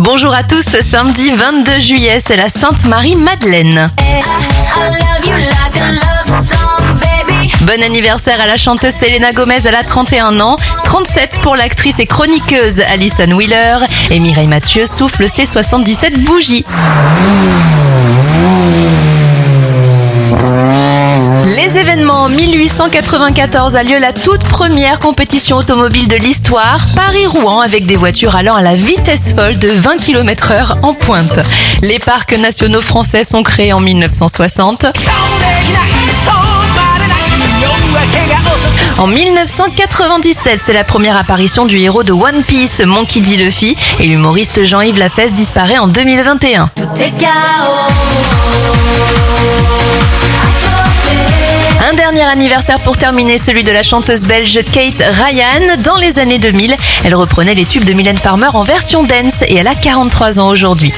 Bonjour à tous, samedi 22 juillet, c'est la Sainte Marie-Madeleine. Bon anniversaire à la chanteuse Selena Gomez, elle a 31 ans, 37 pour l'actrice et chroniqueuse Alison Wheeler, et Mireille Mathieu souffle ses 77 bougies. Les événements, en 1894 a lieu la toute première compétition automobile de l'histoire, Paris-Rouen, avec des voitures allant à la vitesse folle de 20 km/h en pointe. Les parcs nationaux français sont créés en 1960. En 1997, c'est la première apparition du héros de One Piece, Monkey D. Luffy, et l'humoriste Jean-Yves Lafesse disparaît en 2021. Tout est chaos. Un dernier anniversaire pour terminer, celui de la chanteuse belge Kate Ryan. Dans les années 2000, elle reprenait les tubes de Mylène Farmer en version dance et elle a 43 ans aujourd'hui.